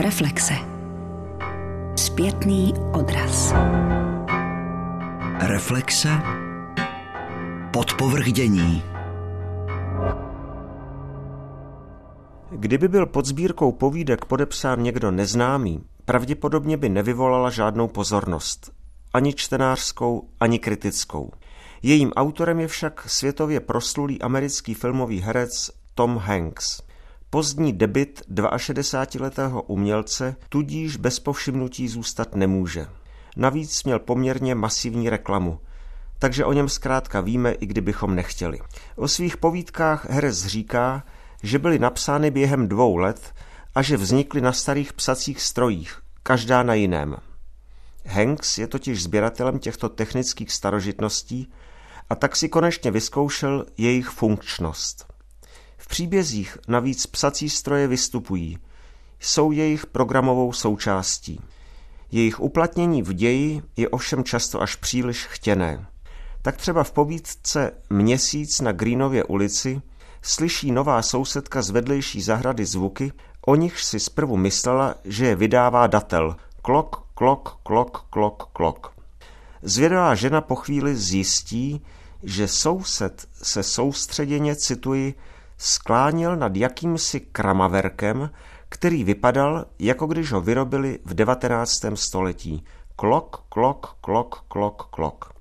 Reflexe. Zpětný odraz. Reflexe. Podpovrchdění. Kdyby byl pod sbírkou povídek podepsán někdo neznámý, pravděpodobně by nevyvolala žádnou pozornost. Ani čtenářskou, ani kritickou. Jejím autorem je však světově proslulý americký filmový herec Tom Hanks. Pozdní debut 62letého umělce tudíž bez povšimnutí zůstat nemůže. Navíc měl poměrně masivní reklamu, takže o něm zkrátka víme, i kdybychom nechtěli. O svých povídkách herec říká, že byly napsány během 2 let a že vznikly na starých psacích strojích, každá na jiném. Hanks je totiž sběratelem těchto technických starožitností a tak si konečně vyzkoušel jejich funkčnost. V příbězích navíc psací stroje vystupují, jsou jejich programovou součástí. Jejich uplatnění v ději je ovšem často až příliš chtěné. Tak třeba v povídce Měsíc na Greenově ulici slyší nová sousedka z vedlejší zahrady zvuky, o nichž si zprvu myslela, že je vydává datel. Klok, klok, klok, klok, klok. Zvědavá žena po chvíli zjistí, že soused se soustředěně, cituji, skláněl nad jakýmsi kramaverkem, který vypadal, jako když ho vyrobili v 19. století. Klok, klok, klok, klok, klok.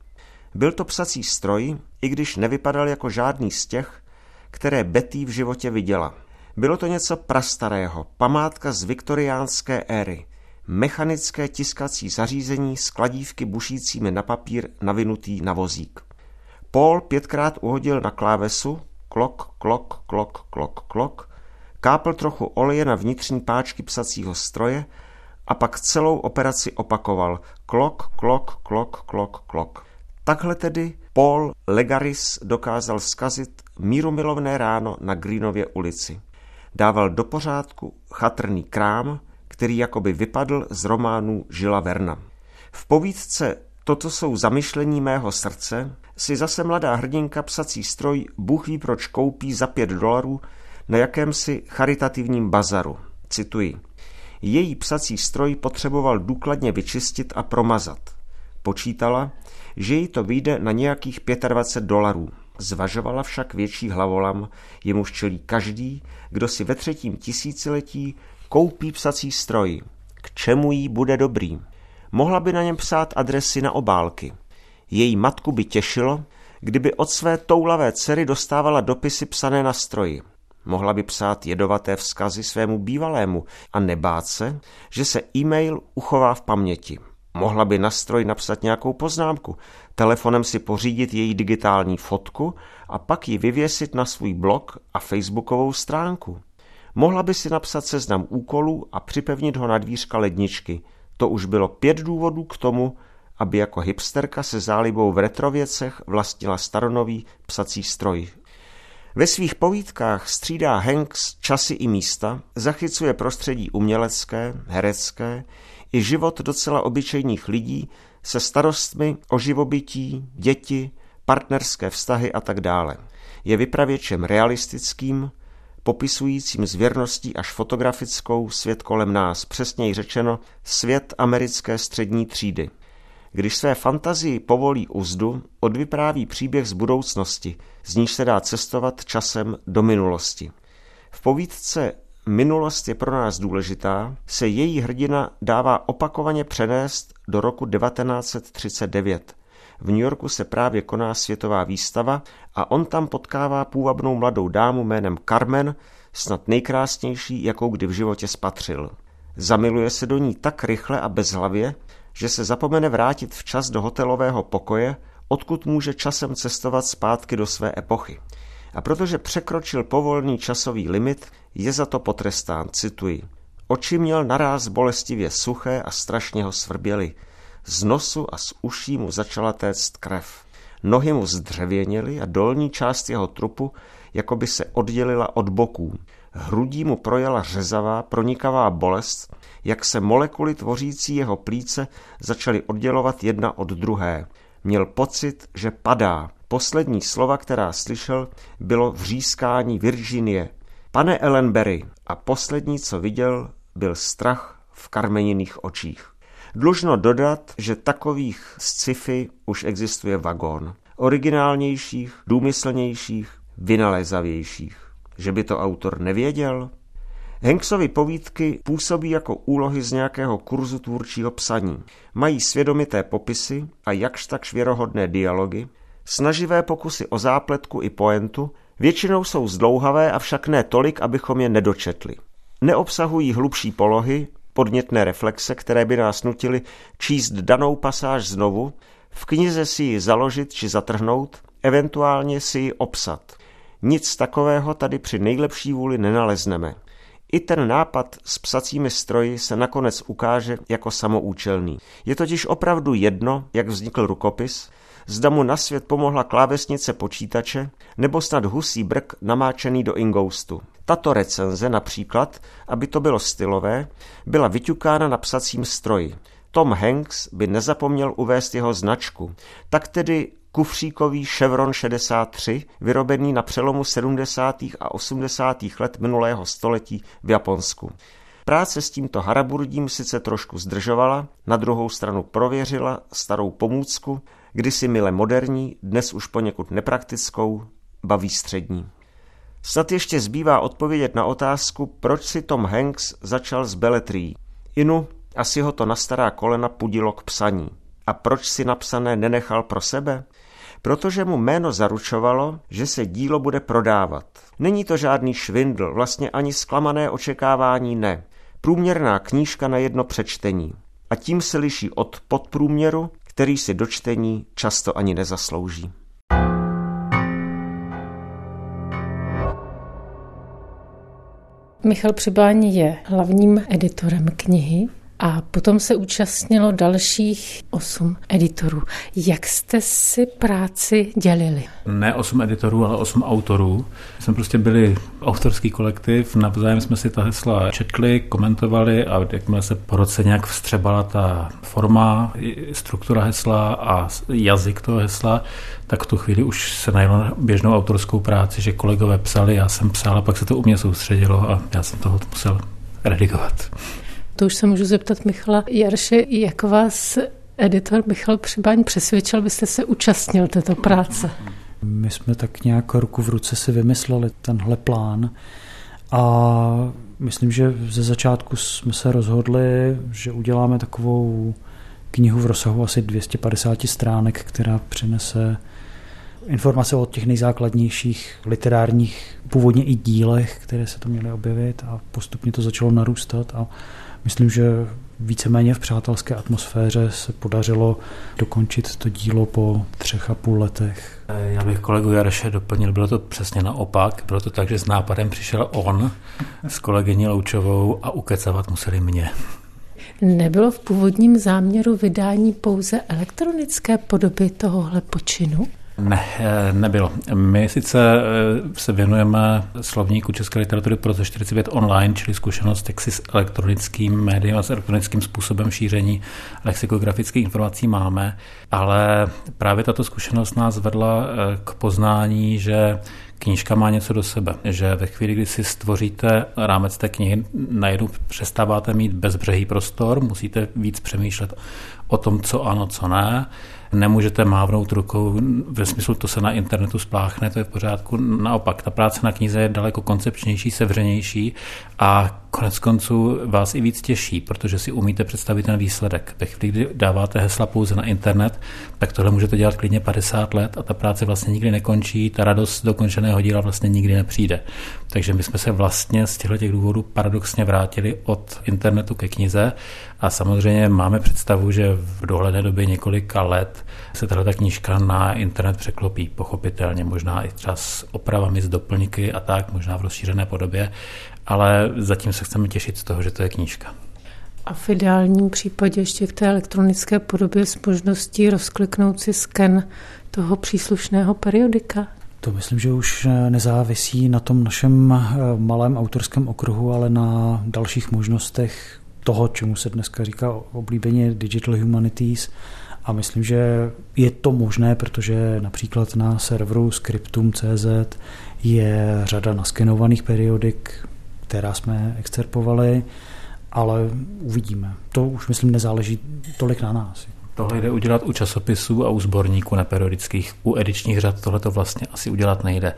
Byl to psací stroj, i když nevypadal jako žádný z těch, které Betty v životě viděla. Bylo to něco prastarého, památka z viktoriánské éry, mechanické tiskací zařízení s kladívky bušícími na papír navinutý na vozík. Paul 5krát uhodil na klávesu, klok, klok, klok, klok, klok, kápl trochu oleje na vnitřní páčky psacího stroje a pak celou operaci opakoval. Klok, klok, klok, klok, klok. Takhle tedy Paul Legaris dokázal zkazit mírumilovné ráno na Greenově ulici. Dával do pořádku chatrný krám, který jakoby vypadl z románu Žila Verna. V povídce Toto jsou zamyšlení mého srdce si zase mladá hrdinka psací stroj bůh ví proč koupí za $5 na jakémsi charitativním bazaru. Cituji. Její psací stroj potřeboval důkladně vyčistit a promazat. Počítala, že jí to vyjde na nějakých $25. Zvažovala však větší hlavolam, jemuž čelí každý, kdo si ve 3. tisíciletí koupí psací stroj. K čemu jí bude dobrý? Mohla by na něm psát adresy na obálky. Její matku by těšilo, kdyby od své toulavé dcery dostávala dopisy psané na stroji. Mohla by psát jedovaté vzkazy svému bývalému a nebát se, že se e-mail uchová v paměti. Mohla by na stroj napsat nějakou poznámku, telefonem si pořídit její digitální fotku a pak ji vyvěsit na svůj blog a facebookovou stránku. Mohla by si napsat seznam úkolů a připevnit ho na dvířka ledničky. To už bylo 5 důvodů k tomu, aby jako hipsterka se zálibou v retrověcech vlastnila staronový psací stroj. Ve svých povídkách střídá Hanks časy i místa, zachycuje prostředí umělecké, herecké i život docela obyčejných lidí se starostmi o živobytí, děti, partnerské vztahy a tak dále. Je vypravěčem realistickým, popisujícím s věrností až fotografickou svět kolem nás, přesněji řečeno svět americké střední třídy. Když své fantazii povolí uzdu, odvypráví příběh z budoucnosti, z níž se dá cestovat časem do minulosti. V povídce Minulost je pro nás důležitá se její hrdina dává opakovaně přenést do roku 1939. V New Yorku se právě koná světová výstava a on tam potkává půvabnou mladou dámu jménem Carmen, snad nejkrásnější, jakou kdy v životě spatřil. Zamiluje se do ní tak rychle a bezhlavě, že se zapomene vrátit včas do hotelového pokoje, odkud může časem cestovat zpátky do své epochy. A protože překročil povolný časový limit, je za to potrestán, cituji. Oči měl naráz bolestivě suché a strašně ho svrběly. Z nosu a z uší mu začala téct krev. Nohy mu zdřevěněly a dolní část jeho trupu jakoby se oddělila od boků. Hrudí mu projela řezavá, pronikavá bolest, jak se molekuly tvořící jeho plíce začaly oddělovat jedna od druhé. Měl pocit, že padá. Poslední slova, která slyšel, bylo vřískání Virginie. Pane Ellenberry, a poslední, co viděl, byl strach v Carmeniných očích. Dlužno dodat, že takových sci-fi už existuje vagón. Originálnějších, důmyslnějších, vynalézavějších. Že by to autor nevěděl? Hanksovy povídky působí jako úlohy z nějakého kurzu tvůrčího psaní. Mají svědomité popisy a jakž takž věrohodné dialogy, snaživé pokusy o zápletku i poentu, většinou jsou zdlouhavé, avšak ne tolik, abychom je nedočetli. Neobsahují hlubší polohy, podnětné reflexe, které by nás nutily číst danou pasáž znovu, v knize si ji založit či zatrhnout, eventuálně si ji opsat. Nic takového tady při nejlepší vůli nenalezneme. I ten nápad s psacími stroji se nakonec ukáže jako samoúčelný. Je totiž opravdu jedno, jak vznikl rukopis, zda mu na svět pomohla klávesnice počítače nebo snad husí brk namáčený do ingoustu. Tato recenze například, aby to bylo stylové, byla vyťukána na psacím stroji. Tom Hanks by nezapomněl uvést jeho značku, tak tedy kufříkový Chevron 63, vyrobený na přelomu 70. a 80. let minulého století v Japonsku. Práce s tímto haraburdím sice trošku zdržovala, na druhou stranu prověřila starou pomůcku, kdysi mile moderní, dnes už poněkud nepraktickou, baví střední. Snad ještě zbývá odpovědět na otázku, proč si Tom Hanks začal s beletrií. Inu, asi ho to na stará kolena pudilo k psaní. A proč si napsané nenechal pro sebe? Protože mu jméno zaručovalo, že se dílo bude prodávat. Není to žádný švindl, vlastně ani zklamané očekávání ne. Průměrná knížka na jedno přečtení. A tím se liší od podprůměru, který si do čtení často ani nezaslouží. Michal Přibáň je hlavním editorem knihy a potom se účastnilo dalších 8 editorů. Jak jste si práci dělili? Ne 8 editorů, ale 8 autorů. Jsme prostě byli autorský kolektiv, navzájem jsme si ta hesla četli, komentovali a jakmile se po roce nějak vstřebala ta forma, struktura hesla a jazyk toho hesla, tak v tu chvíli už se najelo na běžnou autorskou práci, že kolegové psali, já jsem psal a pak se to u mě soustředilo a já jsem toho musel redigovat. To už se můžu zeptat Michala Jarši, jak vás editor Michal Přibáň přesvědčil, byste se účastnil této práce? My jsme tak nějak ruku v ruce si vymysleli tenhle plán a myslím, že ze začátku jsme se rozhodli, že uděláme takovou knihu v rozsahu asi 250 stránek, která přinese informace o těch nejzákladnějších literárních, původně i dílech, které se tam měly objevit a postupně to začalo narůstat a myslím, že víceméně v přátelské atmosféře se podařilo dokončit to dílo po 3,5 letech. Já bych kolegu Jareše doplnil, bylo to přesně naopak, bylo to tak, že s nápadem přišel on s kolegyní Loučovou a ukecavat museli mě. Nebylo v původním záměru vydání pouze elektronické podoby tohohle počinu? Ne, nebylo. My sice se věnujeme slovníku české literatury pro Z45 online, čili zkušenost jaksi s elektronickým médiem a s elektronickým způsobem šíření lexikografických informací máme, ale právě tato zkušenost nás vedla k poznání, že knížka má něco do sebe, že ve chvíli, kdy si stvoříte rámec té knihy, najednou přestáváte mít bezbřehý prostor, musíte víc přemýšlet o tom, co ano, co ne. Nemůžete mávnout rukou, ve smyslu to se na internetu spláchne, to je v pořádku. Naopak, ta práce na knize je daleko koncepčnější, sevřenější a koneckonců vás i víc těší, protože si umíte představit ten výsledek. Ve chvíli, kdy dáváte hesla pouze na internet, tak tohle můžete dělat klidně 50 let a ta práce vlastně nikdy nekončí, ta radost dokončeného díla vlastně nikdy nepřijde. Takže my jsme se vlastně z těchto důvodů paradoxně vrátili od internetu ke knize a samozřejmě máme představu, že v dohledné době několika let se tato knížka na internet překlopí, pochopitelně, možná i třeba s opravami, s doplňky a tak, možná v rozšířené podobě, ale zatím se chceme těšit z toho, že to je knížka. A v ideálním případě ještě v té elektronické podobě s možností rozkliknout si sken toho příslušného periodika? To myslím, že už nezávisí na tom našem malém autorském okruhu, ale na dalších možnostech toho, čemu se dneska říká oblíbeně Digital Humanities. A myslím, že je to možné, protože například na serveru scriptum.cz je řada naskenovaných periodik, která jsme excerpovali ale uvidíme. To už, myslím, nezáleží tolik na nás. Tohle jde udělat u časopisů a u sborníků neperodických, u edičních řad tohle to vlastně asi udělat nejde.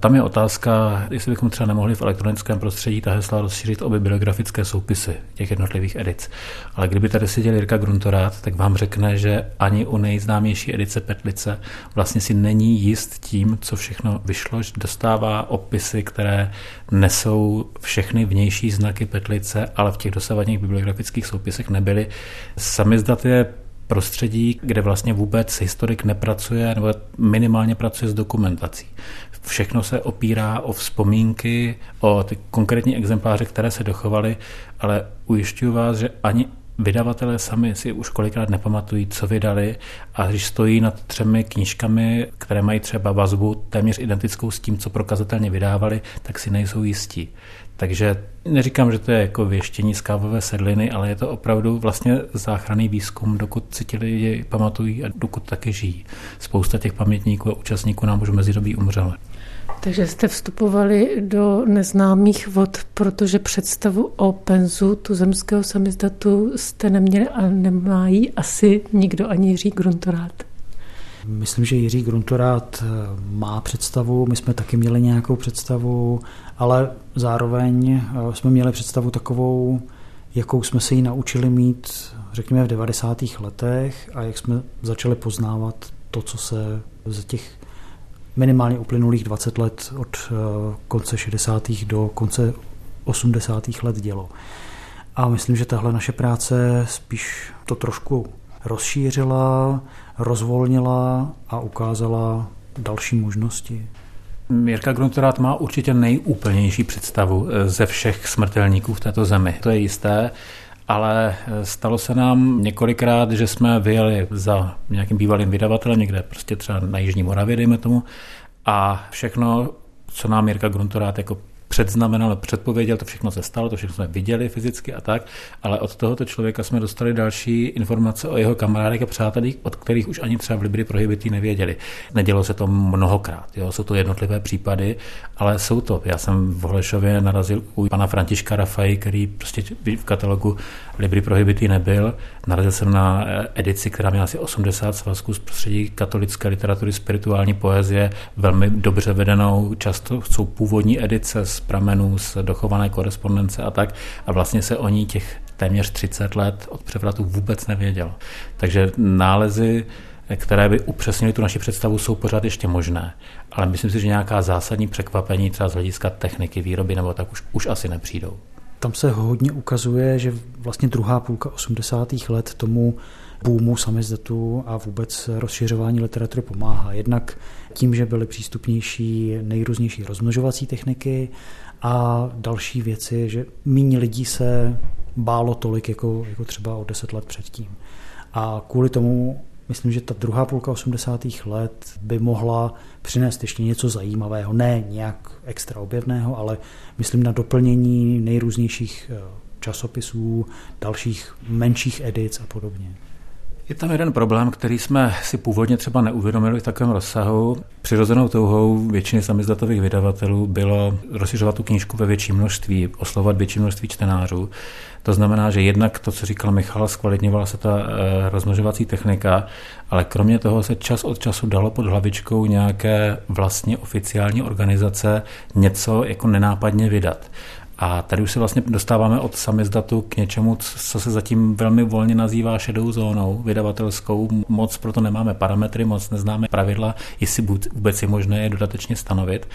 Tam je otázka, jestli bychom třeba nemohli v elektronickém prostředí ta hesla rozšířit o bibliografické soupisy těch jednotlivých edic. Ale kdyby tady seděl Jirka Gruntorád, tak vám řekne, že ani u nejznámější edice Petlice vlastně si není jist tím, co všechno vyšlo, že dostává opisy, které nesou všechny vnější znaky Petlice, ale v těch dosavadních bibliografických soupisech nebyly. Samizdat je prostředí, kde vlastně vůbec historik nepracuje nebo minimálně pracuje s dokumentací. Všechno se opírá o vzpomínky, o ty konkrétní exempláře, které se dochovaly, ale ujišťuju vás, že ani vydavatelé sami si už kolikrát nepamatují, co vydali, a když stojí nad 3 knížkami, které mají třeba vazbu téměř identickou s tím, co prokazatelně vydávali, tak si nejsou jistí. Takže neříkám, že to je jako věštění z kávové sedliny, ale je to opravdu vlastně záchranný výzkum, dokud si ti lidi pamatují a dokud taky žijí. Spousta těch pamětníků a účastníků nám už v mezidobí umřela. Takže jste vstupovali do neznámých vod, protože představu o penzu tuzemského samizdatu jste neměli a nemá ji asi nikdo, ani Jiří Gruntorád. Myslím, že Jiří Gruntorád má představu, my jsme taky měli nějakou představu, ale zároveň jsme měli představu takovou, jakou jsme se ji naučili mít, řekněme, v 90. letech a jak jsme začali poznávat to, co se z těch minimálně uplynulých 20 let od konce 60. do konce 80. let dělo. A myslím, že tahle naše práce spíš to trošku rozšířila, rozvolnila a ukázala další možnosti. Jirka Gruntorád má určitě nejúplnější představu ze všech smrtelníků v této zemi. To je jisté, ale stalo se nám několikrát, že jsme vyjeli za nějakým bývalým vydavatelem, někde prostě třeba na Jižní Moravě, dejme tomu, a všechno, co nám Jirka Gruntorád jako předznamenal, předpověděl, to všechno se stalo, to všechno jsme viděli fyzicky a tak, ale od tohoto člověka jsme dostali další informace o jeho kamarádech a přátelích, od kterých už ani třeba v Libri Prohibiti nevěděli. Nedělo se to mnohokrát, jo? Jsou to jednotlivé případy, ale jsou to. Já jsem v Holešově narazil u pana Františka Rafaji, který prostě v katalogu Libri Prohibiti nebyl. Narazil jsem na edici, která měla asi 80 svazků z prostředí katolické literatury, spirituální poezie, velmi dobře vedenou, často jsou původní edice z pramenů, z dochované korespondence a tak, a vlastně se o ní těch téměř 30 let od převratu vůbec nevědělo. Takže nálezy, které by upřesnily tu naši představu, jsou pořád ještě možné, ale myslím si, že nějaká zásadní překvapení třeba z hlediska techniky výroby nebo tak už asi nepřijdou. Tam se hodně ukazuje, že vlastně druhá půlka 80. let tomu boomu samizdatu a vůbec rozšiřování literatury pomáhá. Jednak tím, že byly přístupnější nejrůznější rozmnožovací techniky a další věci, že míň lidí se bálo tolik jako třeba o 10 let předtím. A kvůli tomu myslím, že ta druhá půlka 80. let by mohla přinést ještě něco zajímavého, ne nějak extra objevného, ale myslím na doplnění nejrůznějších časopisů, dalších menších edic a podobně. Je tam jeden problém, který jsme si původně třeba neuvědomili v takovém rozsahu. Přirozenou touhou většiny samizdatových vydavatelů bylo rozšiřovat tu knížku ve větší množství, oslovat větší množství čtenářů. To znamená, že jednak to, co říkal Michal, zkvalitňovala se ta rozmnožovací technika, ale kromě toho se čas od času dalo pod hlavičkou nějaké vlastně oficiální organizace něco jako nenápadně vydat. A tady už se vlastně dostáváme od samizdatu k něčemu, co se zatím velmi volně nazývá šedou zónou vydavatelskou. Moc proto nemáme parametry, moc neznáme pravidla, jestli vůbec je možné je dodatečně stanovit.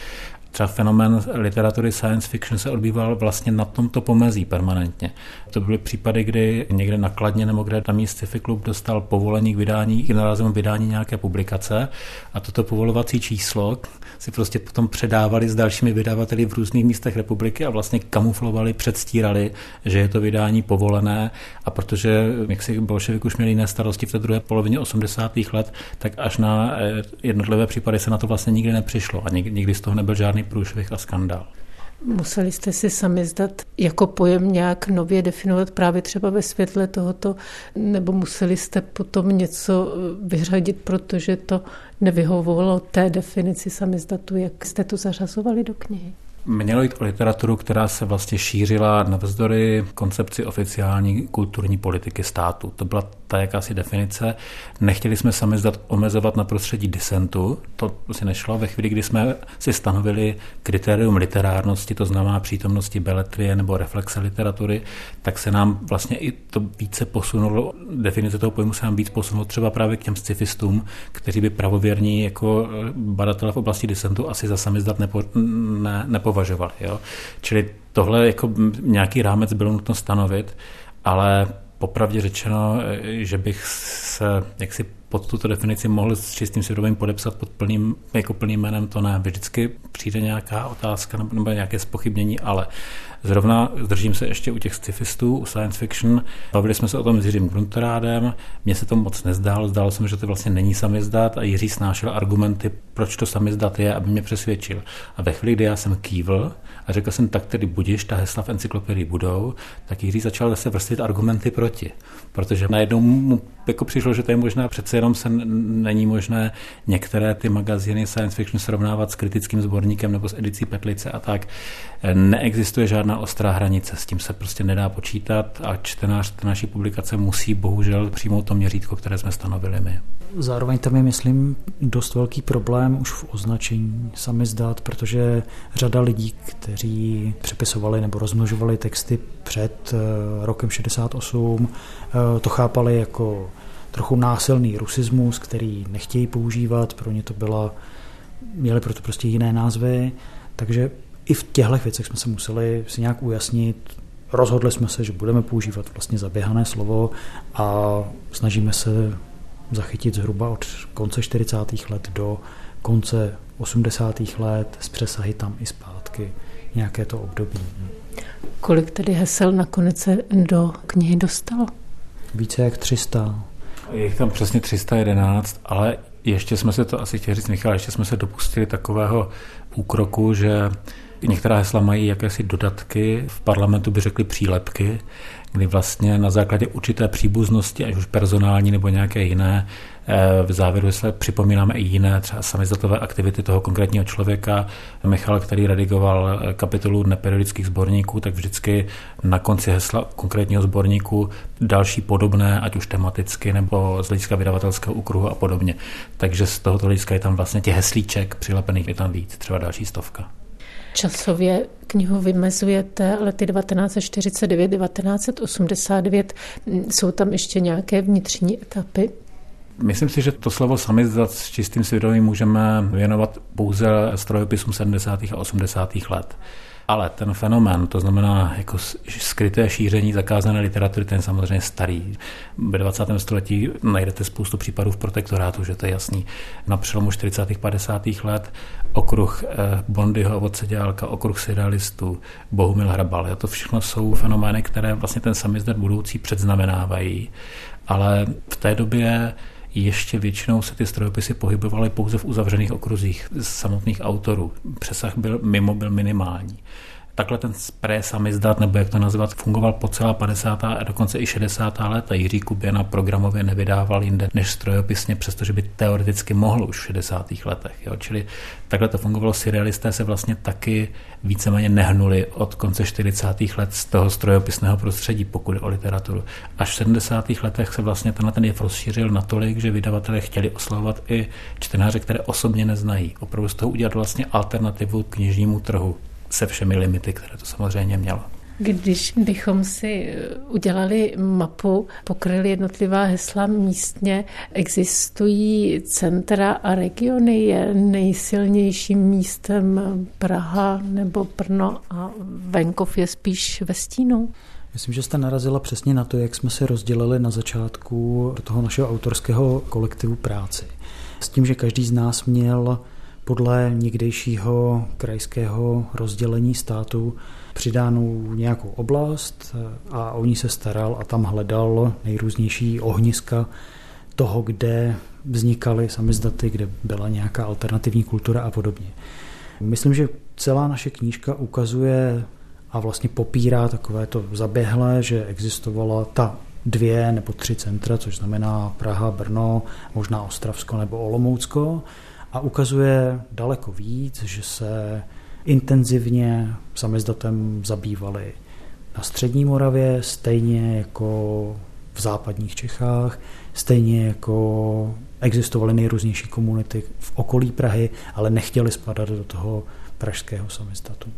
Třeba fenomén literatury science fiction se odbýval vlastně na tomto pomezí permanentně. To byly případy, kdy někde na Kladně nebo kde tamní sci-fi klub dostal povolení k vydání, k nálezovému vydání nějaké publikace, a toto povolovací číslo si prostě potom předávali s dalšími vydavateli v různých místech republiky a vlastně kamuflovali, předstírali, že je to vydání povolené, a protože jak si bolševik už měli jiné starosti v té druhé polovině 80. let, tak až na jednotlivé případy se na to vlastně nikdy nepřišlo a nikdy z toho nebyl žádný průšvih a skandál. Museli jste si samizdat jako pojem nějak nově definovat právě třeba ve světle tohoto, nebo museli jste potom něco vyřadit, protože to nevyhovovalo té definici samizdatu, jak jste to zařazovali do knihy? Mělo jít o literaturu, která se vlastně šířila navzdory koncepci oficiální kulturní politiky státu. To byla ta jakási definice. Nechtěli jsme sami omezovat na prostředí disentu. To si nešlo. Ve chvíli, kdy jsme si stanovili kritérium literárnosti, to znamená přítomnosti beletvie nebo reflexe literatury, tak se nám vlastně i to více posunulo, definice toho pojmu se nám víc posunulo třeba právě k těm scifistům, kteří by pravověrní jako badatelé v oblasti disentu asi za samizdat nepovažovali. Jo? Čili tohle jako nějaký rámec bylo nutno stanovit, ale popravdě řečeno, že bych se jaksi pod tuto definici mohl s čistým svědomím podepsat pod plným jménem, to ne. Vždycky přijde nějaká otázka nebo nějaké zpochybnění, ale zrovna držím se ještě u těch scifistů, u science fiction. Bavili jsme se o tom s Jiřím Gruntorádem, mně se to moc nezdálo, zdálo se mi, že to vlastně není samizdat a Jiří snášel argumenty, proč to samizdat je, aby mě přesvědčil. A ve chvíli, kdy já jsem kývl a řekl jsem, tak tedy budiš, ta hesla v encyklopedii budou, tak Jiří začal zase vrstit argumenty proti, protože najednou mu jako přišlo, že to je možná přece jenom se není možné některé ty magazíny science fiction srovnávat s kritickým sborníkem nebo s edicí Petlice a tak. Neexistuje žádná ostrá hranice, s tím se prostě nedá počítat a čtenář naší publikace musí bohužel přijmout to měřítko, které jsme stanovili my. Zároveň tam je, myslím, dost velký problém už v označení samizdat, protože řada lidí, kteří přepisovali nebo rozmnožovali texty před rokem 68, to chápali jako trochu násilný rusismus, který nechtějí používat, pro ně to byla, měli proto prostě jiné názvy, takže i v těchto věcech jsme se museli si nějak ujasnit, rozhodli jsme se, že budeme používat vlastně zaběhané slovo a snažíme se zachytit zhruba od konce 40. let do konce 80. let s přesahy tam i zpátky, nějaké to období. Kolik tedy hesel nakonec se do knihy dostalo? Více jak 300. Je jich tam přesně 311, ale ještě jsme se to asi chtěl říct, Michal, ještě jsme se dopustili takového úkroku, že některá hesla mají jakési dodatky, v parlamentu by řekli přílepky, kdy vlastně na základě určité příbuznosti, až už personální nebo nějaké jiné, v závěru se připomínáme i jiné, třeba samizdatové aktivity toho konkrétního člověka. Michal, který redigoval kapitolu neperiodických sborníků, tak vždycky na konci hesla konkrétního sborníku další podobné, ať už tematicky nebo z hlediska vydavatelského okruhu a podobně. Takže z tohoto hlediska je tam vlastně těch heslíček přilepených je tam víc, třeba další 100. Časově knihu vymezujete lety 1949, 1989. Jsou tam ještě nějaké vnitřní etapy? Myslím si, že to slovo samizdat s čistým svědomím můžeme věnovat pouze strojopisům 70. a 80. let. Ale ten fenomén, to znamená jako skryté šíření zakázané literatury, ten je samozřejmě starý. Ve 20. století najdete spoustu případů v protektorátu, že to je jasný. Na přelomu 40. 50. let okruh Bondyho odsedělka, okruh serialistů, Bohumil Hrabal. To všechno jsou fenomény, které vlastně ten samizdat budoucí předznamenávají. Ale v té době ještě většinou se ty strojopisy pohybovaly pouze v uzavřených okruzích samotných autorů. Přesah byl minimální. Takhle ten samizdat, nebo jak to nazvat, fungoval po celá 50. a dokonce i 60. léta. Jiří Kuběna programově nevydával jinde než strojopisně, přestože by teoreticky mohl už v 60. letech. Jo? Čili takhle to fungovalo. Surrealisté se vlastně taky víceméně nehnuli od konce 40. let z toho strojopisného prostředí, pokud je o literaturu. Až v 70. letech se vlastně ten jev rozšířil natolik, že vydavatelé chtěli oslavovat i čtenáře, které osobně neznají. Opravdu z toho udělat vlastně alternativu knižnímu trhu, se všemi limity, které to samozřejmě mělo. Když bychom si udělali mapu, pokryli jednotlivá hesla místně, existují centra a regiony, je nejsilnějším místem Praha nebo Brno a venkov je spíš ve stínu? Myslím, že jste narazila přesně na to, jak jsme se rozdělili na začátku do toho našeho autorského kolektivu práci. S tím, že každý z nás měl podle někdejšího krajského rozdělení státu přidanou nějakou oblast a o ní se staral a tam hledal nejrůznější ohniska toho, kde vznikaly samizdaty, kde byla nějaká alternativní kultura a podobně. Myslím, že celá naše knížka ukazuje a vlastně popírá takové to zaběhlé, že existovala ta 2 nebo 3 centra, což znamená Praha, Brno, možná Ostravsko nebo Olomoucko, a ukazuje daleko víc, že se intenzivně samizdatem zabývali na Střední Moravě, stejně jako v západních Čechách, stejně jako existovaly nejrůznější komunity v okolí Prahy, ale nechtěli spadat do toho pražského samizdatu.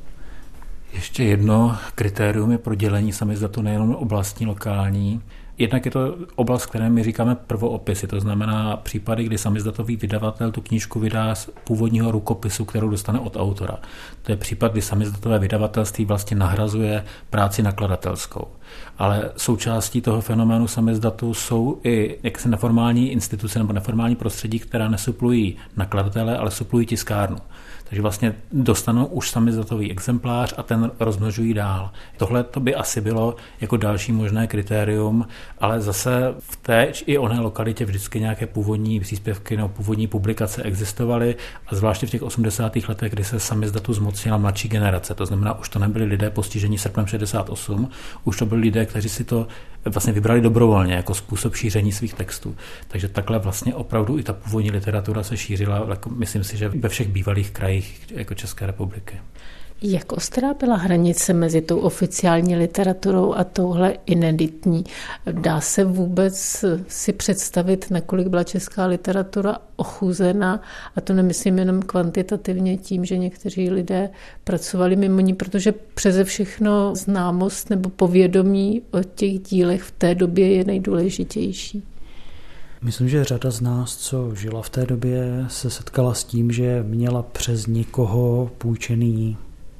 Ještě jedno kritérium je pro dělení samizdatu nejenom oblastní, lokální. Jednak je to oblast, které my říkáme prvoopisy, to znamená případy, kdy samizdatový vydavatel tu knížku vydá z původního rukopisu, kterou dostane od autora. To je případ, kdy samizdatové vydavatelství vlastně nahrazuje práci nakladatelskou. Ale součástí toho fenoménu samizdatu jsou i jaksi neformální instituce nebo neformální prostředí, která nesuplují nakladatele, ale suplují tiskárnu. Takže vlastně dostanou už samizdatový exemplář a ten rozmnožují dál. Tohle to by asi bylo jako další možné kritérium, ale zase v té i oné lokalitě vždycky nějaké původní příspěvky nebo původní publikace existovaly a zvláště v těch 80. letech, kdy se samizdatu zmocnila mladší generace. To znamená, už to nebyli lidé postižení srpnem 68, už to byli lidé, kteří si to vlastně vybrali dobrovolně jako způsob šíření svých textů. Takže takhle vlastně opravdu i ta původní literatura se šířila, myslím si, že ve všech bývalých krajích jako České republiky. Jak ostrá byla hranice mezi tou oficiální literaturou a touhle ineditní? Dá se vůbec si představit, nakolik byla česká literatura ochuzena, a to nemyslím jenom kvantitativně tím, že někteří lidé pracovali mimo ní, protože přeze všechno známost nebo povědomí o těch dílech v té době je nejdůležitější. Myslím, že řada z nás, co žila v té době, se setkala s tím, že měla přes někoho půjčený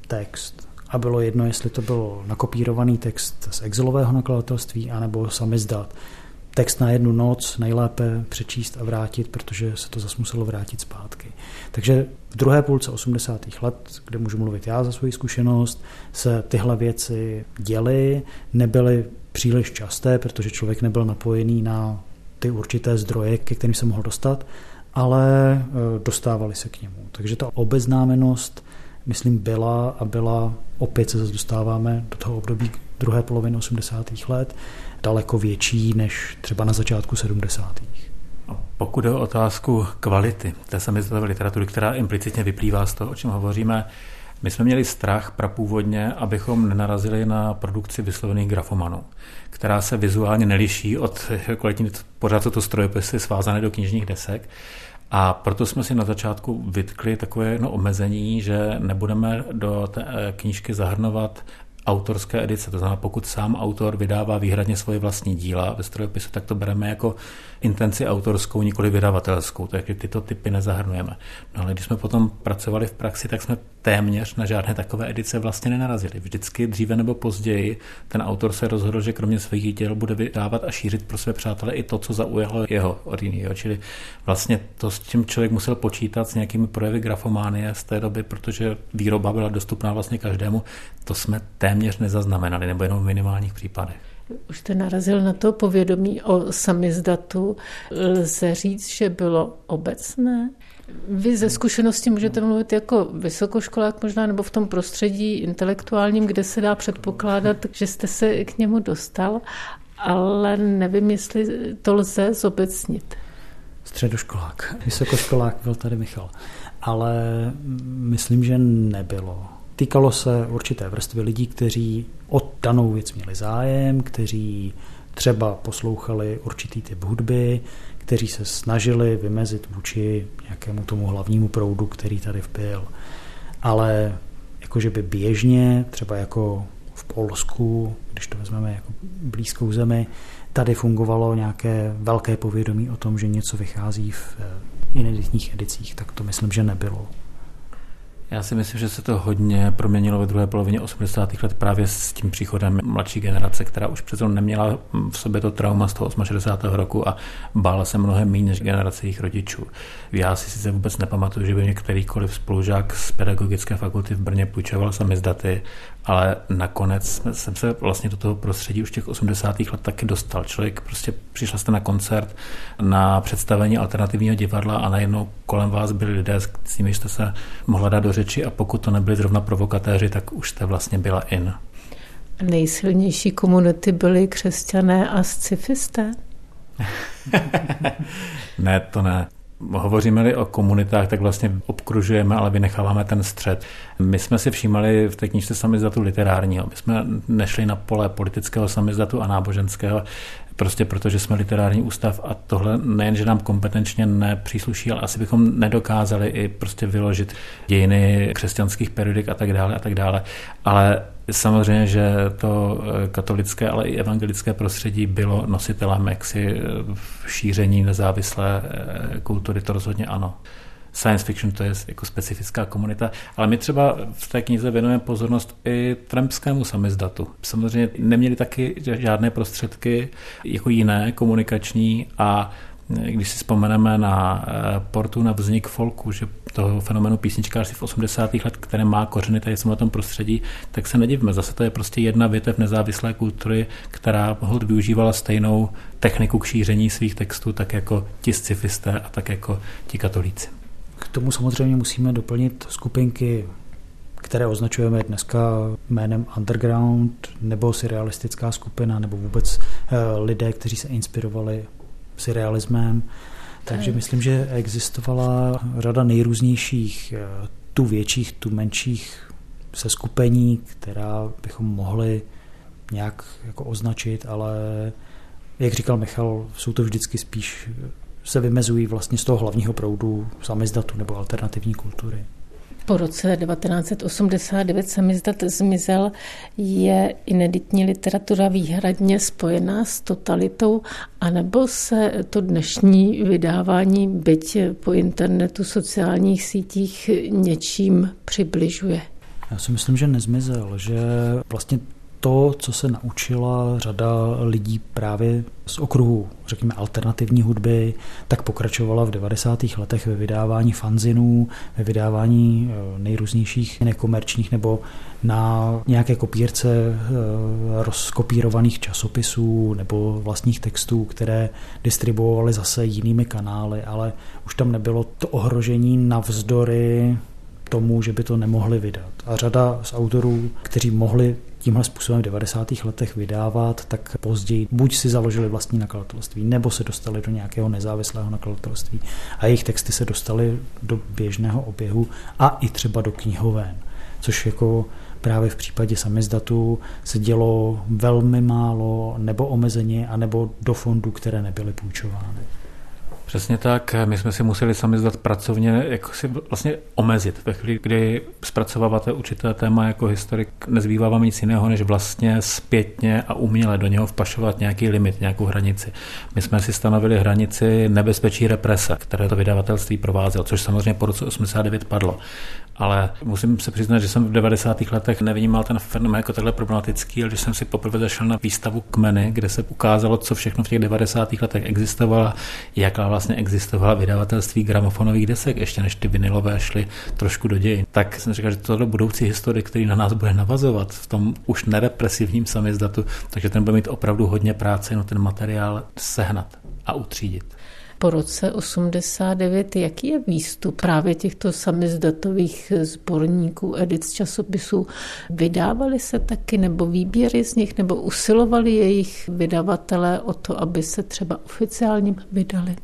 text. A bylo jedno, jestli to byl nakopírovaný text z exilového nakladatelství, anebo samizdat. Text na jednu noc nejlépe přečíst a vrátit, protože se to zas muselo vrátit zpátky. Takže v druhé půlce 80. let, kde můžu mluvit já za svoji zkušenost, se tyhle věci děly, nebyly příliš časté, protože člověk nebyl napojený na ty určité zdroje, ke kterým se mohl dostat, ale dostávali se k němu. Takže ta obeznámenost, myslím, byla a byla, opět se zase dostáváme do toho období druhé poloviny 80. let, daleko větší než třeba na začátku 70. Pokud jde o otázku kvality té samizdatové literatury, která implicitně vyplývá z toho, o čem hovoříme, my jsme měli strach prapůvodně, abychom nenarazili na produkci vyslovených grafomanů, která se vizuálně neliší od kvalitní, pořád jsou to strojopisy svázané do knižních desek. A proto jsme si na začátku vytkli takové omezení, že nebudeme do té knížky zahrnovat autorské edice. To znamená, pokud sám autor vydává výhradně svoje vlastní díla ve strojopisu, tak to bereme jako intenci autorskou, nikoli vydavatelskou. Takže tyto typy nezahrnujeme. No ale když jsme potom pracovali v praxi, tak jsme téměř na žádné takové edice vlastně nenarazili. Vždycky dříve nebo později ten autor se rozhodl, že kromě svých děl bude vydávat a šířit pro své přátele i to, co zaujalo jeho od jiného. Čili vlastně to, s čím člověk musel počítat s nějakými projevy grafománie z té doby, protože výroba byla dostupná vlastně každému, to jsme téměř nezaznamenali, nebo jenom v minimálních případech. Už jste narazil na to povědomí o samizdatu. Lze říct, že bylo obecné? Vy ze zkušenosti můžete mluvit jako vysokoškolák možná, nebo v tom prostředí intelektuálním, kde se dá předpokládat, že jste se k němu dostal, ale nevím, jestli to lze zobecnit. Středoškolák, vysokoškolák byl tady Michal, ale myslím, že nebylo. Týkalo se určité vrstvy lidí, kteří o danou věc měli zájem, kteří třeba poslouchali určitý typ hudby, kteří se snažili vymezit vůči nějakému tomu hlavnímu proudu, který tady byl. Ale jakože by běžně, třeba jako v Polsku, když to vezmeme jako blízkou zemi, tady fungovalo nějaké velké povědomí o tom, že něco vychází v ineditních edicích, tak to myslím, že nebylo. Já si myslím, že se to hodně proměnilo ve druhé polovině 80. let právě s tím příchodem mladší generace, která už přece neměla v sobě to trauma z toho 68. roku a bála se mnohem méně než generace jejich rodičů. Já si sice vůbec nepamatuju, že by mě kterýkoliv spolužák z pedagogické fakulty v Brně půjčoval samizdaty, ale nakonec jsem se vlastně do toho prostředí už těch 80. let taky dostal. Člověk prostě přišel jste na koncert, na představení alternativního divadla a najednou kolem vás byli lidé, s nimi jste se mohla dát do řeči a pokud to nebyli zrovna provokatéři, tak už jste vlastně byla in. Nejsilnější komunity byly křesťané a scifisté? Ne, to ne. Hovoříme-li o komunitách, tak vlastně obkružujeme, ale vynecháváme ten střed. My jsme si všímali v té knížce samizdatu literárního. My jsme nešli na pole politického samizdatu a náboženského, prostě protože jsme literární ústav a tohle nejenže nám kompetenčně nepřísluší, ale asi bychom nedokázali i prostě vyložit dějiny křesťanských periodik a tak dále. Ale samozřejmě, že to katolické, ale i evangelické prostředí bylo nositelem jaksi v šíření nezávislé kultury, to rozhodně ano. Science fiction to je jako specifická komunita, ale my třeba v té knize věnujeme pozornost i trampskému samizdatu. Samozřejmě neměli taky žádné prostředky jako jiné komunikační a když si vzpomeneme na portu na vznik folku, že toho fenomenu písničkářství v 80. let, které má kořeny tady v tom prostředí, tak se nedivme. Zase to je prostě jedna větev nezávislé kultury, která holt využívala stejnou techniku k šíření svých textů, tak jako ti scifisté a tak jako ti katolíci. K tomu samozřejmě musíme doplnit skupinky, které označujeme dneska jménem underground, nebo surrealistická skupina, nebo vůbec lidé, kteří se inspirovali surrealismem. Takže myslím, že existovala řada nejrůznějších, tu větších, tu menších seskupení, která bychom mohli nějak jako označit, ale jak říkal Michal, jsou to vždycky spíš se vymezují vlastně z toho hlavního proudu samizdatu nebo alternativní kultury. Po roce 1989 samizdat zmizel, je ineditní literatura výhradně spojená s totalitou, anebo se to dnešní vydávání, byť po internetu, sociálních sítích, něčím přibližuje? Já si myslím, že nezmizel, že vlastně to, co se naučila řada lidí právě z okruhu, řekněme, alternativní hudby, tak pokračovala v 90. letech ve vydávání fanzinů, ve vydávání nejrůznějších nekomerčních nebo na nějaké kopírce rozkopírovaných časopisů nebo vlastních textů, které distribuovaly zase jinými kanály, ale už tam nebylo to ohrožení navzdory tomu, že by to nemohli vydat. A řada z autorů, kteří mohli tímhle způsobem v 90. letech vydávat, tak později buď si založili vlastní nakladatelství, nebo se dostali do nějakého nezávislého nakladatelství a jejich texty se dostaly do běžného oběhu a i třeba do knihoven, což jako právě v případě samizdatu se dělo velmi málo nebo omezeně, anebo do fondů, které nebyly půjčovány. Přesně tak, my jsme si museli samizdat pracovně, jako si vlastně omezit. Ve chvíli, kdy zpracováváte určité téma jako historik, nezbývá vám nic jiného, než vlastně zpětně a uměle do něho vpašovat nějaký limit, nějakou hranici. My jsme si stanovili hranici nebezpečí represe, které to vydavatelství provázelo, což samozřejmě po roce 89 padlo. Ale musím se přiznat, že jsem v 90. letech nevnímal ten fenomén jako takhle problematický, ale že jsem si poprvé zašel na výstavu Kmeny, kde se ukázalo, co všechno v těch 90. letech existovalo, jaká vlastně existovala vydavatelství gramofonových desek, ještě než ty vinylové šly trošku do dějin. Tak jsem říkal, že tohle budoucí historik, který na nás bude navazovat v tom už nerepresivním samizdatu, takže ten bude mít opravdu hodně práce, no ten materiál sehnat a utřídit. Po roce 89, jaký je výstup právě těchto samizdatových sborníků, edic, časopisů? Vydávaly se taky nebo výběry z nich, nebo usilovali jejich vydavatelé o to, aby se třeba oficiálně vydali?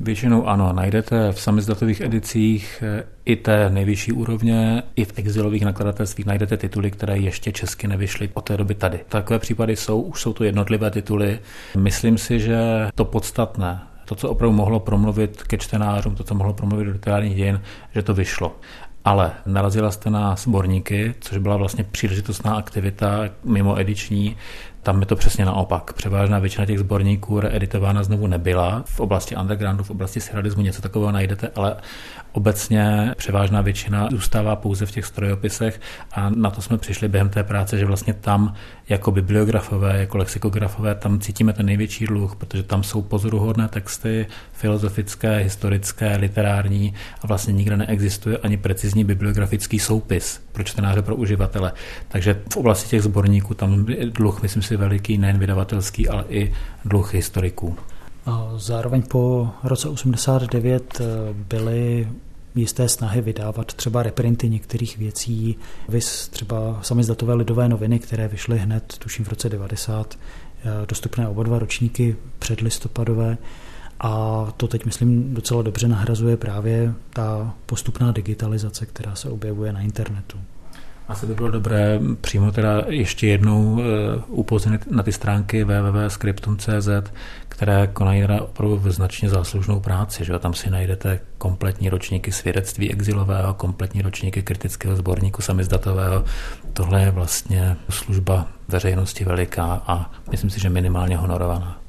Většinou ano, najdete v samizdatových edicích i té nejvyšší úrovně, i v exilových nakladatelstvích najdete tituly, které ještě česky nevyšly od té doby tady. Takové případy jsou, už jsou to jednotlivé tituly. Myslím si, že to podstatné, to, co opravdu mohlo promluvit ke čtenářům, to, co mohlo promluvit do literárních dějin, že to vyšlo. Ale narazila jste na sborníky, což byla vlastně příležitostná aktivita mimo ediční. Tam je to přesně naopak. Převážná většina těch sborníků reeditována znovu nebyla. V oblasti undergroundu, v oblasti surrealismu něco takového najdete, ale obecně převážná většina zůstává pouze v těch strojopisech a na to jsme přišli během té práce, že vlastně tam jako bibliografové, jako lexikografové, tam cítíme ten největší dluh, protože tam jsou pozoruhodné texty, filozofické, historické, literární a vlastně nikde neexistuje ani precizní bibliografický soupis pro čtenáře, pro uživatele. Takže v oblasti těch sborníků tam dluh, myslím si, veliký, nejen vydavatelský, ale i dluh historiků. Zároveň po roce 89 byly jisté snahy vydávat třeba reprinty některých věcí, viz třeba samizdatové Lidové noviny, které vyšly hned, tuším v roce 90, dostupné oba dva ročníky předlistopadové. A to teď, myslím, docela dobře nahrazuje právě ta postupná digitalizace, která se objevuje na internetu. Asi by bylo dobré přímo teda ještě jednou upozornit na ty stránky www.scriptum.cz, které konají teda opravdu značně záslužnou práci, že? Tam si najdete kompletní ročníky svědectví exilového, kompletní ročníky kritického sborníku samizdatového. Tohle je vlastně služba veřejnosti veliká a myslím si, že minimálně honorovaná.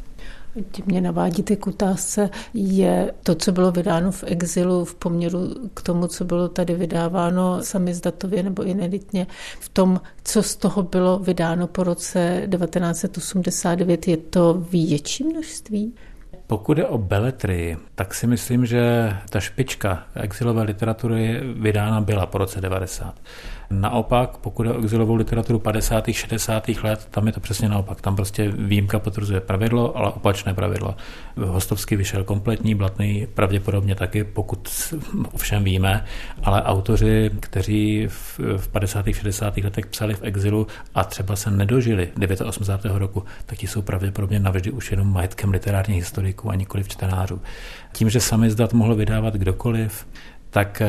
Mě navádíte k otázce, je to, co bylo vydáno v exilu v poměru k tomu, co bylo tady vydáváno samizdatově nebo ineditně, v tom, co z toho bylo vydáno po roce 1989, je to větší množství? Pokud je o beletrii, tak si myslím, že ta špička exilové literatury vydána byla po roce 90. Naopak, pokud je o exilovou literaturu 50. 60. let, tam je to přesně naopak. Tam prostě výjimka potvrzuje pravidlo, ale opačné pravidlo. Hostovský vyšel kompletní, Blatný pravděpodobně taky, pokud ovšem víme, ale autoři, kteří v 50. 60. letech psali v exilu a třeba se nedožili 89. roku, tak ti jsou pravděpodobně navždy už jenom majetkem literární historiků a nikoli čtenářů. Tím, že samizdat mohl vydávat kdokoliv, tak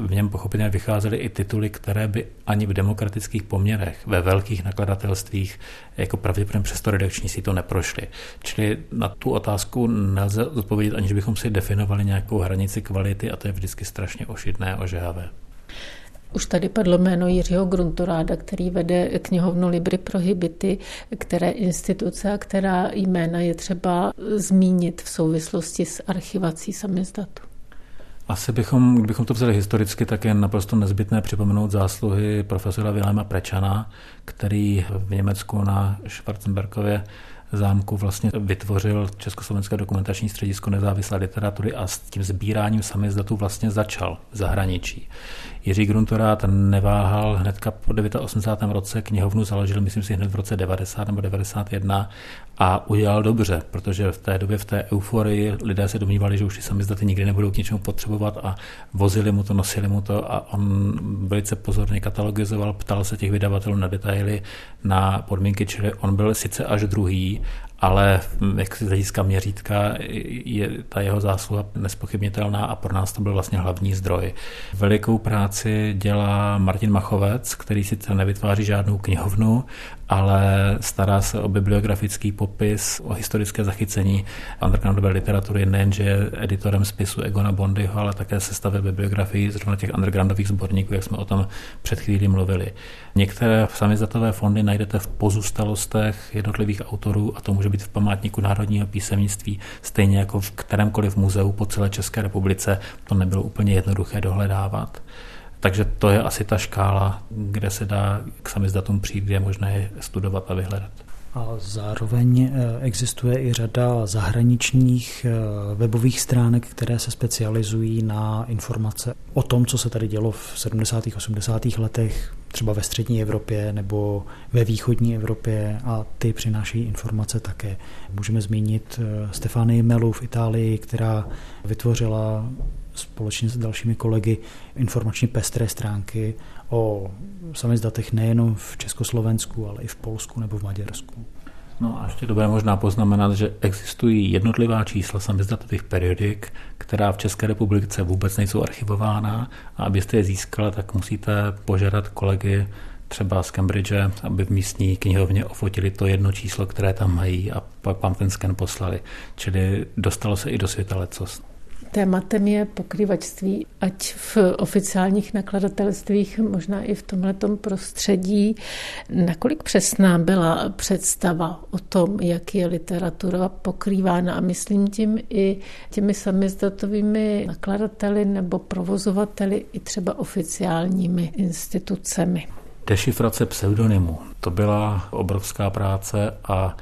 v něm pochopitelně vycházely i tituly, které by ani v demokratických poměrech, ve velkých nakladatelstvích, jako pravděpodobně přes to redakční síto neprošly. Čili na tu otázku nelze odpovědět, aniž bychom si definovali nějakou hranici kvality a to je vždycky strašně ošidné, ožehavé. Už tady padlo jméno Jiřího Gruntoráda, který vede knihovnu Libri Prohibiti, které instituce a která jména je třeba zmínit v souvislosti s archivací samizdatu. Asi kdybychom to vzali historicky, tak je naprosto nezbytné připomenout zásluhy profesora Viléma Prečana, který v Německu na Schwarzenbergově zámku vlastně vytvořil Československé dokumentační středisko nezávislé literatury a s tím sbíráním samizdatů vlastně začal v zahraničí. Jiří Gruntorád neváhal hnedka po 89. roce, knihovnu založil, myslím si, hned v roce 90 nebo 91 a udělal dobře, protože v té době, v té euforii, lidé se domnívali, že už ty samizdaty nikdy nebudou k něčemu potřebovat a vozili mu to, nosili mu to a on velice pozorně katalogizoval, ptal se těch vydavatelů na detaily, na podmínky, čili on byl sice až druhý, ale jak z hlediska měřítka je ta jeho zásluha nespochybnitelná a pro nás to byl vlastně hlavní zdroj. Velikou práci dělá Martin Machovec, který sice nevytváří žádnou knihovnu, ale stará se o bibliografický popis, o historické zachycení undergroundové literatury, nejenže je editorem spisu Egona Bondyho, ale také sestavil bibliografii zrovna těch undergroundových sborníků, jak jsme o tom před chvílí mluvili. Některé samizdatové fondy najdete v pozůstalostech jednotlivých autorů a to může být v památníku národního písemnictví, stejně jako v kterémkoliv muzeu po celé České republice. To nebylo úplně jednoduché dohledávat. Takže to je asi ta škála, kde se dá k samizdatům přijít, kde je možné studovat a vyhledat. A zároveň existuje i řada zahraničních webových stránek, které se specializují na informace o tom, co se tady dělo v 70. a 80. letech, třeba ve střední Evropě nebo ve východní Evropě a ty přináší informace také. Můžeme zmínit Stefany Melu v Itálii, která vytvořila společně s dalšími kolegy informačně pestré stránky o samizdatech nejenom v Československu, ale i v Polsku nebo v Maďarsku. No a ještě dobré možná poznamenat, že existují jednotlivá čísla samizdatových periodik, která v České republice vůbec nejsou archivována a abyste je získala, tak musíte požádat kolegy třeba z Cambridge, aby v místní knihovně ofotili to jedno číslo, které tam mají a pak vám ten sken poslali. Čili dostalo se i do světa leccos. Tématem je pokryvačství, ať v oficiálních nakladatelstvích, možná i v tomhletom prostředí. Nakolik přesná byla představa o tom, jak je literatura pokrývána a myslím tím i těmi samizdatovými nakladateli nebo provozovateli i třeba oficiálními institucemi? Dešifrace pseudonymů, to byla obrovská práce a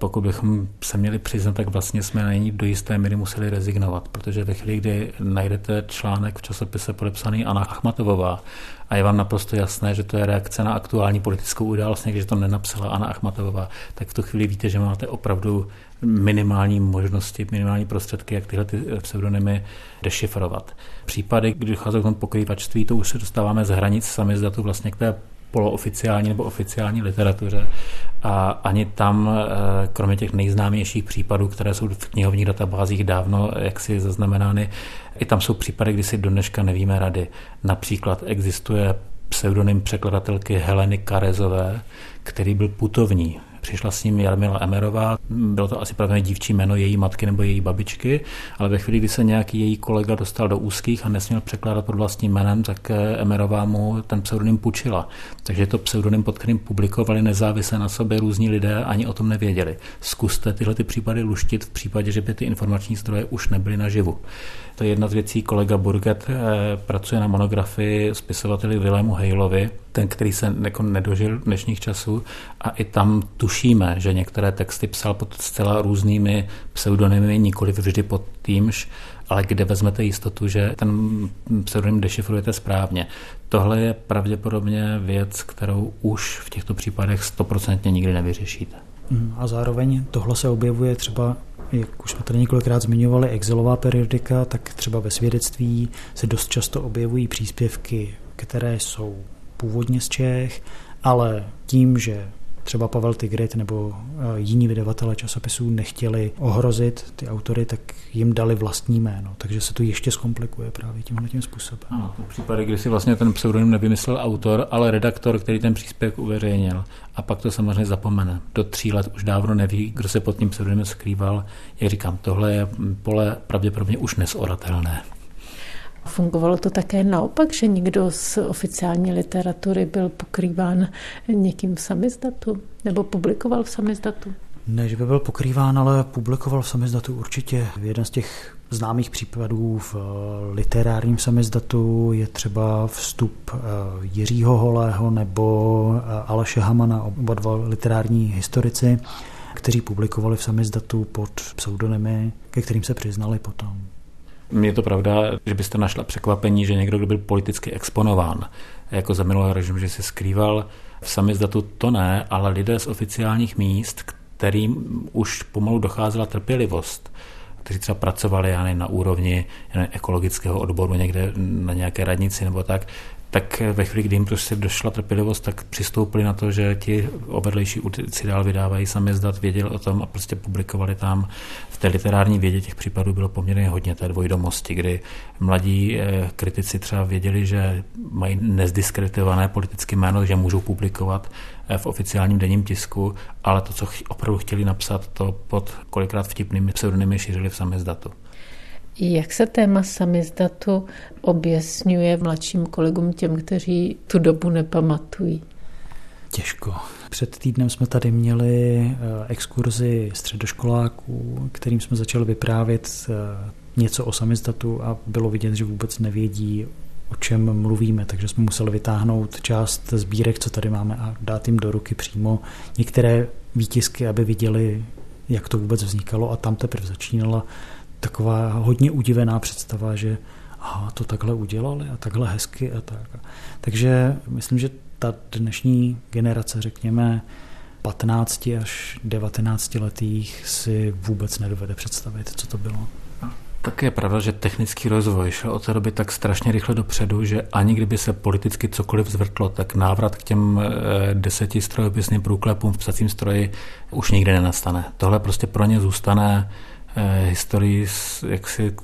pokud bychom se měli přiznat, tak vlastně jsme na ní do jisté míry museli rezignovat, protože ve chvíli, kdy najdete článek v časopise podepsaný Anna Achmatovová a je vám naprosto jasné, že to je reakce na aktuální politickou událost, někdy, že to nenapsala Anna Achmatovová, tak v tu chvíli víte, že máte opravdu minimální možnosti, minimální prostředky, jak tyhle pseudonymy dešifrovat. Případy, kdy dochází k tomu pokryvačství, to už se dostáváme z hranic samizdatu vlastně k té polooficiální nebo oficiální literatuře. A ani tam, kromě těch nejznámějších případů, které jsou v knihovních databázích dávno jaksi zaznamenány, i tam jsou případy, kdy si do dneška nevíme rady. Například existuje pseudonym překladatelky Heleny Karezové, který byl putovní. Přišla s ním Jarmila Emerová, bylo to asi pravděpodobně dívčí jméno její matky nebo její babičky, ale ve chvíli, kdy se nějaký její kolega dostal do úzkých a nesměl překládat pod vlastním jménem, tak Emerová mu ten pseudonym půjčila. Takže to pseudonym, pod kterým publikovali nezávisle na sobě různí lidé, ani o tom nevěděli. Zkuste tyhle ty případy luštit v případě, že by ty informační zdroje už nebyly naživu. To je jedna z věcí, kolega Burget pracuje na monografii spisovateli Vilému Hejlovi, ten, který se nedožil dnešních časů, a i tam tušíme, že některé texty psal pod zcela různými pseudonymy, nikoli vždy pod týmž, ale kde vezmete jistotu, že ten pseudonym dešifrujete správně. Tohle je pravděpodobně věc, kterou už v těchto případech 100% nikdy nevyřešíte. A zároveň tohle se objevuje třeba, jak už jsme tady několikrát zmiňovali, exilová periodika, tak třeba ve svědectví se dost často objevují příspěvky, které jsou původně z Čech, ale tím, že třeba Pavel Tigrid nebo jiní vydavatelé časopisů nechtěli ohrozit ty autory, tak jim dali vlastní jméno. Takže se to ještě zkomplikuje právě tímhletím způsobem. Ano, v případě, kdy si vlastně ten pseudonym nevymyslel autor, ale redaktor, který ten příspěvek uveřejnil. A pak to samozřejmě zapomene. Do 3 let už dávno neví, kdo se pod tím pseudonymem skrýval. Jak říkám, tohle je pole pravděpodobně už nezoratelné. Fungovalo to také naopak, že někdo z oficiální literatury byl pokrýván někým v samizdatu nebo publikoval v samizdatu? Ne, že by byl pokrýván, ale publikoval v samizdatu určitě. Jeden z těch známých případů v literárním samizdatu je třeba vstup Jiřího Holého nebo Aleše Hamana, oba dva literární historici, kteří publikovali v samizdatu pod pseudonymy, ke kterým se přiznali potom. Je to pravda, že byste našla překvapení, že někdo, kdo byl politicky exponován, jako za minulého režimu, že se skrýval v samizdatu, to ne, ale lidé z oficiálních míst, kterým už pomalu docházela trpělivost, kteří třeba pracovali na úrovni ekologického odboru někde na nějaké radnici nebo tak ve chvíli, kdy jim prostě došla trpělivost, tak přistoupili na to, že ti vedlejší si dál vydávají samizdat, věděli o tom a prostě publikovali tam. V té literární vědě těch případů bylo poměrně hodně té dvojdomosti, kdy mladí kritici třeba věděli, že mají nezdiskreditované politické jméno, že můžou publikovat v oficiálním denním tisku, ale to, co opravdu chtěli napsat, to pod kolikrát vtipnými pseudonymy šířili v samizdatu. Jak se téma samizdatu objasňuje mladším kolegům, těm, kteří tu dobu nepamatují? Těžko. Před týdnem jsme tady měli exkurzi středoškoláků, kterým jsme začali vyprávět něco o samizdatu a bylo vidět, že vůbec nevědí, o čem mluvíme, takže jsme museli vytáhnout část sbírek, co tady máme, a dát jim do ruky přímo některé výtisky, aby viděli, jak to vůbec vznikalo, a tam teprve začínala taková hodně udivená představa, že aha, to takhle udělali a takhle hezky a tak. Takže myslím, že ta dnešní generace, řekněme 15 až 19 letých, si vůbec nedovede představit, co to bylo. Tak je pravda, že technický rozvoj šel od té doby tak strašně rychle dopředu, že ani kdyby se politicky cokoliv zvrtlo, tak návrat k těm 10 strojopisným průklepům v psacím stroji už nikdy nenastane. Tohle prostě pro ně zůstane historii jaksi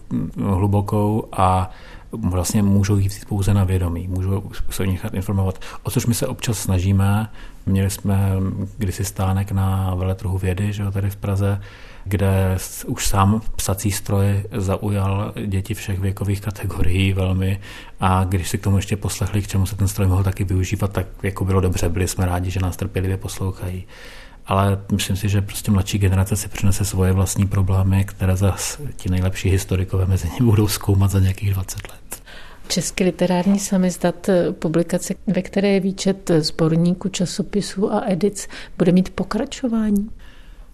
hlubokou a vlastně můžou ji vzít pouze na vědomí, můžou se nechat informovat. O což my se občas snažíme. Měli jsme kdysi stánek na veletrhu vědy, že jo, tady v Praze, kde už sám psací stroj zaujal děti všech věkových kategorií velmi, a když si k tomu ještě poslechli, k čemu se ten stroj mohl taky využívat, tak jako bylo dobře, byli jsme rádi, že nás trpělivě poslouchají. Ale myslím si, že prostě mladší generace si přinese svoje vlastní problémy, které zase ti nejlepší historikové mezi nimi budou zkoumat za nějakých 20 let. Český literární samizdat, publikace, ve které je výčet sborníků, časopisů a edic, bude mít pokračování?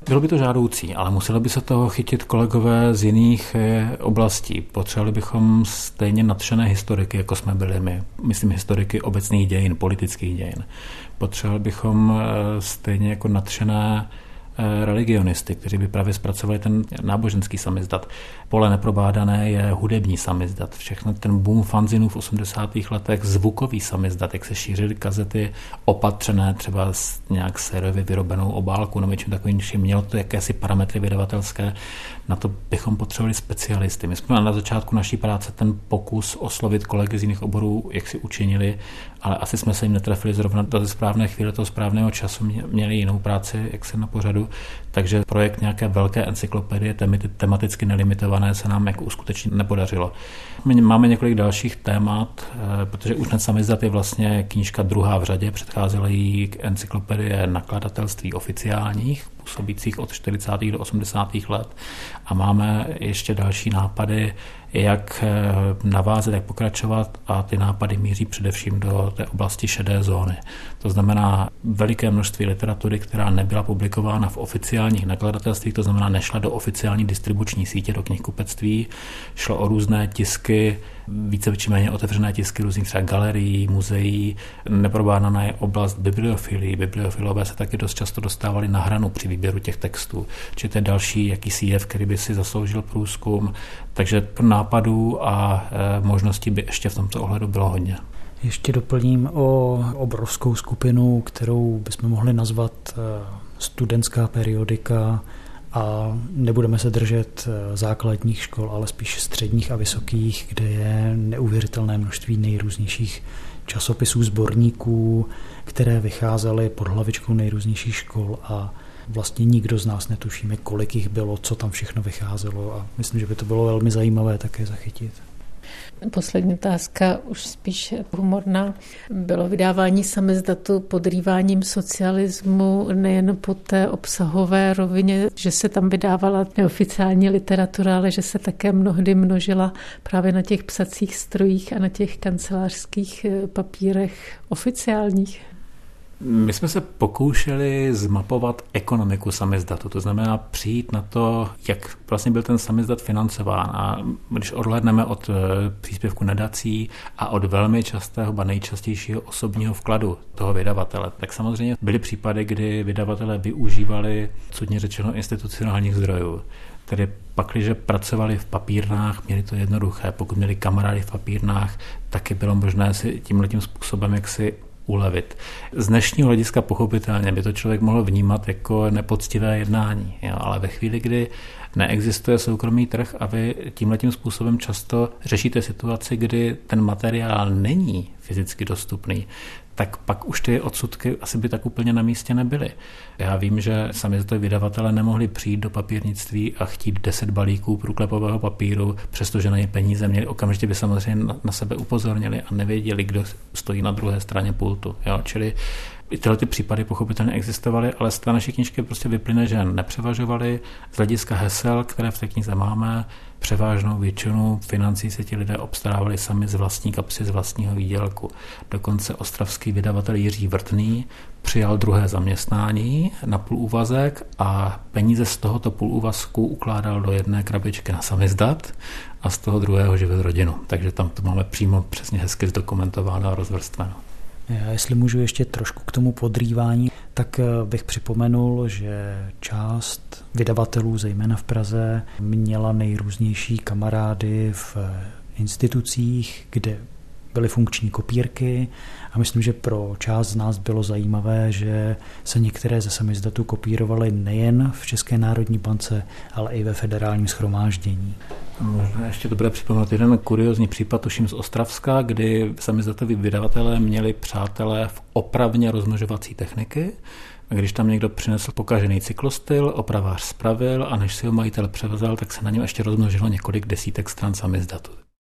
Bylo by to žádoucí, ale muselo by se toho chytit kolegové z jiných oblastí. Potřebovali bychom stejně nadšené historiky, jako jsme byli my. Myslím, historiky obecných dějin, politických dějin. Potřebovali bychom stejně jako nadšené religionisty, kteří by právě zpracovali ten náboženský samizdat. Pole neprobádané je hudební samizdat. Všechno ten boom fanzinů v 80. letech, zvukový samizdat, jak se šířily kazety opatřené třeba s nějak sériově vyrobenou obálku, nebo něčím takovým, že mělo to jakési parametry vydavatelské. Na to bychom potřebovali specialisty. My jsme na začátku naší práce ten pokus oslovit kolegy z jiných oborů, jak si učinili, ale asi jsme se jim netrefili zrovna do správné chvíle, toho správného času, měli jinou práci, jak se na pořadu, takže projekt nějaké velké encyklopedie, tematicky nelimitované, se nám jako skutečně nepodařilo. My máme několik dalších témat, protože už hned samizdat je vlastně knížka druhá v řadě, předcházela jí encyklopedie nakladatelství oficiálních, působících od 40. do 80. let, a máme ještě další nápady, jak navázat, jak pokračovat, a ty nápady míří především do té oblasti šedé zóny. To znamená veliké množství literatury, která nebyla publikována v oficiálních nakladatelstvích, to znamená nešla do oficiální distribuční sítě, do knihkupectví, šlo o různé tisky, více či méně otevřené tisky různých třeba galerií, muzeí. Neprobádaná je oblast bibliofilii. Bibliofilové se taky dost často dostávali na hranu při výběru těch textů. Či to je další jakýsi jev, který by si zasloužil průzkum. Takže nápadů a možností by ještě v tomto ohledu bylo hodně. Ještě doplním o obrovskou skupinu, kterou bychom mohli nazvat studentská periodika, a nebudeme se držet základních škol, ale spíš středních a vysokých, kde je neuvěřitelné množství nejrůznějších časopisů, sborníků, které vycházely pod hlavičkou nejrůznějších škol, a vlastně nikdo z nás netušíme, kolik jich bylo, co tam všechno vycházelo, a myslím, že by to bylo velmi zajímavé také zachytit. Poslední otázka, už spíš humorná. Bylo vydávání samizdatu podrýváním socialismu nejen po té obsahové rovině, že se tam vydávala neoficiální literatura, ale že se také mnohdy množila právě na těch psacích strojích a na těch kancelářských papírech oficiálních? My jsme se pokoušeli zmapovat ekonomiku samizdatu, to znamená přijít na to, jak vlastně byl ten samizdat financován. A když odhlédneme od příspěvku nadací a od velmi častého, ba nejčastějšího osobního vkladu toho vydavatele, tak samozřejmě byly případy, kdy vydavatelé využívali, cudně řečeno, institucionálních zdrojů. Tedy pakliže pracovali v papírnách, měli to jednoduché. Pokud měli kamarády v papírnách, taky bylo možné si tímhletím způsobem jaksi ulevit. Z dnešního hlediska pochopitelně by to člověk mohl vnímat jako nepoctivé jednání, jo? Ale ve chvíli, kdy neexistuje soukromý trh a vy tímhletím způsobem často řešíte situaci, kdy ten materiál není fyzicky dostupný, tak pak už ty odsudky asi by tak úplně na místě nebyly. Já vím, že samizdatoví vydavatele nemohli přijít do papírnictví a chtít 10 balíků průklepového papíru, přestože na ně peníze měli, okamžitě by samozřejmě na sebe upozornili a nevěděli, kdo stojí na druhé straně pultu. Jo? Čili i tyhle ty případy pochopitelně existovaly, ale z té naší knížky prostě vyplyne, že nepřevažovaly. Z hlediska hesel, které v té knize máme, převážnou většinu financí se ti lidé obstarávali sami z vlastní kapsy, z vlastního výdělku. Dokonce ostravský vydavatel Jiří Vrtný přijal druhé zaměstnání na půlúvazek a peníze z tohoto půlúvazku ukládal do jedné krabičky na samizdat a z toho druhého živil rodinu. Takže tam to máme přímo přesně hezky zdokumentováno a rozvrstveno. Já, jestli můžu ještě trošku k tomu podrývání, tak bych připomenul, že část vydavatelů, zejména v Praze, měla nejrůznější kamarády v institucích, kde byly funkční kopírky, a myslím, že pro část z nás bylo zajímavé, že se některé ze samizdatů kopírovaly nejen v České národní bance, ale i ve Federálním shromáždění. Možná ještě to bude připomenout jeden kuriózní případ, tuším z Ostravska, kdy samizdatoví vydavatelé měli přátelé v opravně rozmnožovací techniky. Když tam někdo přinesl pokažený cyklostyl, opravář spravil, a než si ho majitel převzal, tak se na něm ještě rozmnožilo několik desítek stran samizdatu.